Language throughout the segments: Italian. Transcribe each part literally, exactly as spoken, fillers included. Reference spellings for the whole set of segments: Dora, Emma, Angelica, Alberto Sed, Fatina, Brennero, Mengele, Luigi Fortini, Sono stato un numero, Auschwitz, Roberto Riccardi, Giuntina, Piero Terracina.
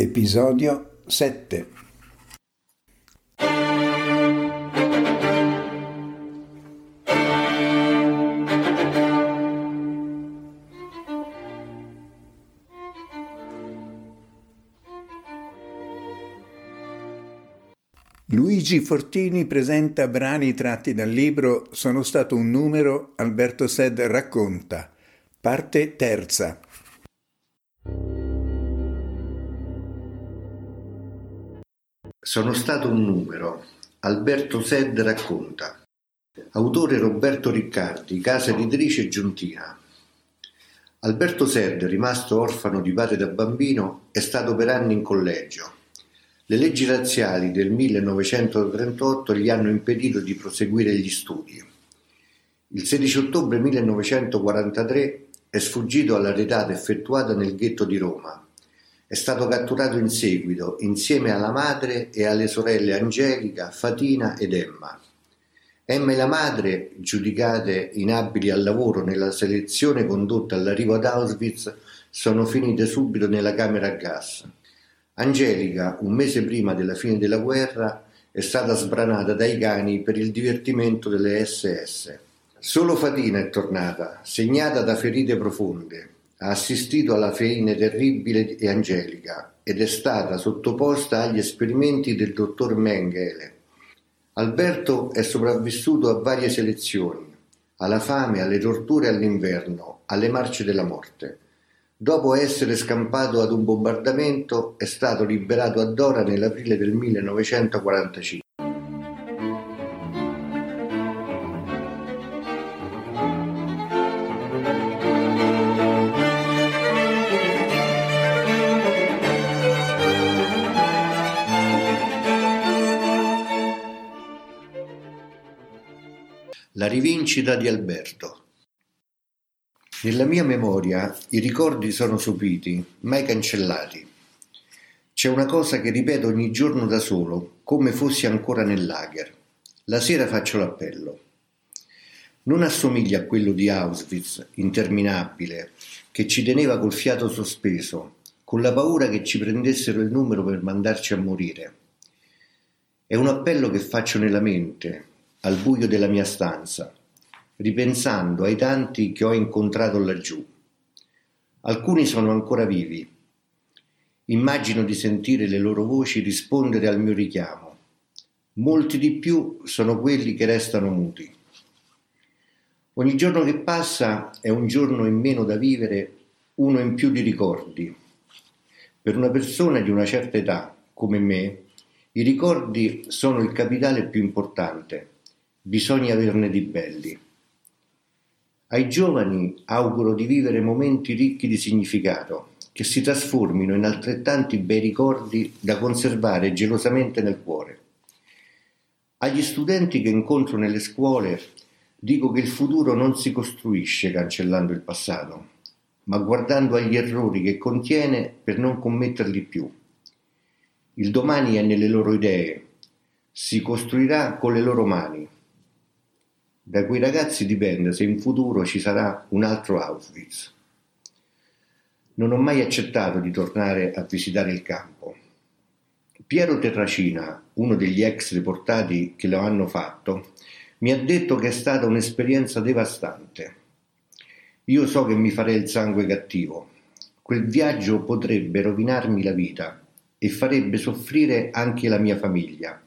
Episodio sette. Luigi Fortini presenta brani tratti dal libro Sono stato un numero, Alberto Sed racconta, parte terza. Sono stato un numero. Alberto Sed racconta. Autore Roberto Riccardi, casa editrice Giuntina. Alberto Sed, rimasto orfano di padre da bambino, è stato per anni in collegio. Le leggi razziali del millenovecentotrentotto gli hanno impedito di proseguire gli studi. Il sedici ottobre millenovecentoquarantatré è sfuggito alla retata effettuata nel ghetto di Roma. È stato catturato in seguito insieme alla madre e alle sorelle Angelica, Fatina ed Emma. Emma e la madre, giudicate inabili al lavoro nella selezione condotta all'arrivo ad Auschwitz, sono finite subito nella camera a gas. Angelica, un mese prima della fine della guerra, è stata sbranata dai cani per il divertimento delle esse esse. Solo Fatina è tornata, segnata da ferite profonde. Ha assistito alla fine terribile di Angelica ed è stata sottoposta agli esperimenti del dottor Mengele. Alberto è sopravvissuto a varie selezioni, alla fame, alle torture, all'inverno, alle marce della morte. Dopo essere scampato ad un bombardamento, è stato liberato a Dora nell'aprile del millenovecentoquarantacinque. La rivincita di Alberto. Nella mia memoria i ricordi sono sopiti, mai cancellati. C'è una cosa che ripeto ogni giorno da solo, come fossi ancora nel lager. La sera faccio l'appello. Non assomiglia a quello di Auschwitz, interminabile, che ci teneva col fiato sospeso, con la paura che ci prendessero il numero per mandarci a morire. È un appello che faccio nella mente, al buio della mia stanza, ripensando ai tanti che ho incontrato laggiù. Alcuni sono ancora vivi. Immagino di sentire le loro voci rispondere al mio richiamo. Molti di più sono quelli che restano muti. Ogni giorno che passa è un giorno in meno da vivere, uno in più di ricordi. Per una persona di una certa età, come me, i ricordi sono il capitale più importante. Bisogna averne di belli. Ai giovani auguro di vivere momenti ricchi di significato, che si trasformino in altrettanti bei ricordi da conservare gelosamente nel cuore. Agli studenti che incontro nelle scuole dico che il futuro non si costruisce cancellando il passato, ma guardando agli errori che contiene per non commetterli più. Il domani è nelle loro idee, si costruirà con le loro mani. Da quei ragazzi dipende se in futuro ci sarà un altro Auschwitz. Non ho mai accettato di tornare a visitare il campo. Piero Terracina, uno degli ex deportati che lo hanno fatto, mi ha detto che è stata un'esperienza devastante. Io so che mi farei il sangue cattivo. Quel viaggio potrebbe rovinarmi la vita e farebbe soffrire anche la mia famiglia.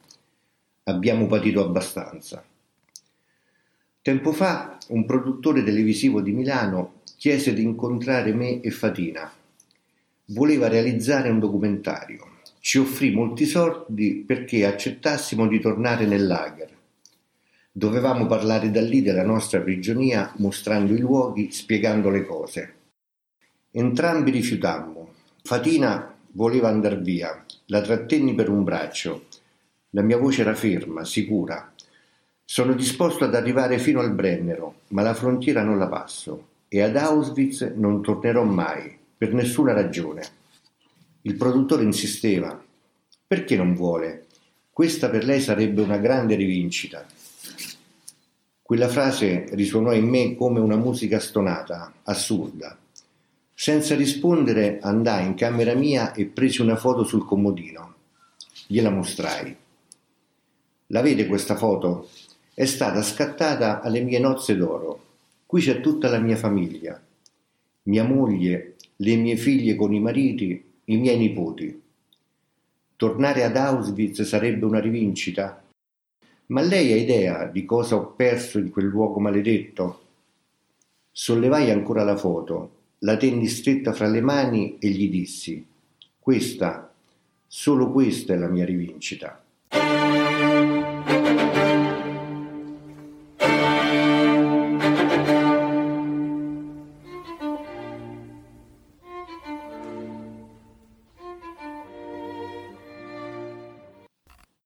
Abbiamo patito abbastanza. Tempo fa un produttore televisivo di Milano chiese di incontrare me e Fatina. Voleva realizzare un documentario. Ci offrì molti soldi perché accettassimo di tornare nel lager. Dovevamo parlare da lì della nostra prigionia, mostrando i luoghi, spiegando le cose. Entrambi rifiutammo. Fatina voleva andar via. La trattenni per un braccio. La mia voce era ferma, sicura. Sono disposto ad arrivare fino al Brennero, ma la frontiera non la passo e ad Auschwitz non tornerò mai, per nessuna ragione. Il produttore insisteva. Perché non vuole? Questa per lei sarebbe una grande rivincita. Quella frase risuonò in me come una musica stonata, assurda. Senza rispondere andai in camera mia e presi una foto sul comodino. Gliela mostrai. La vede questa foto? È stata scattata alle mie nozze d'oro. Qui c'è tutta la mia famiglia. Mia moglie, le mie figlie con i mariti, i miei nipoti. Tornare ad Auschwitz sarebbe una rivincita? Ma lei ha idea di cosa ho perso in quel luogo maledetto? Sollevai ancora la foto. La tenni stretta fra le mani e gli dissi: questa, solo questa è la mia rivincita.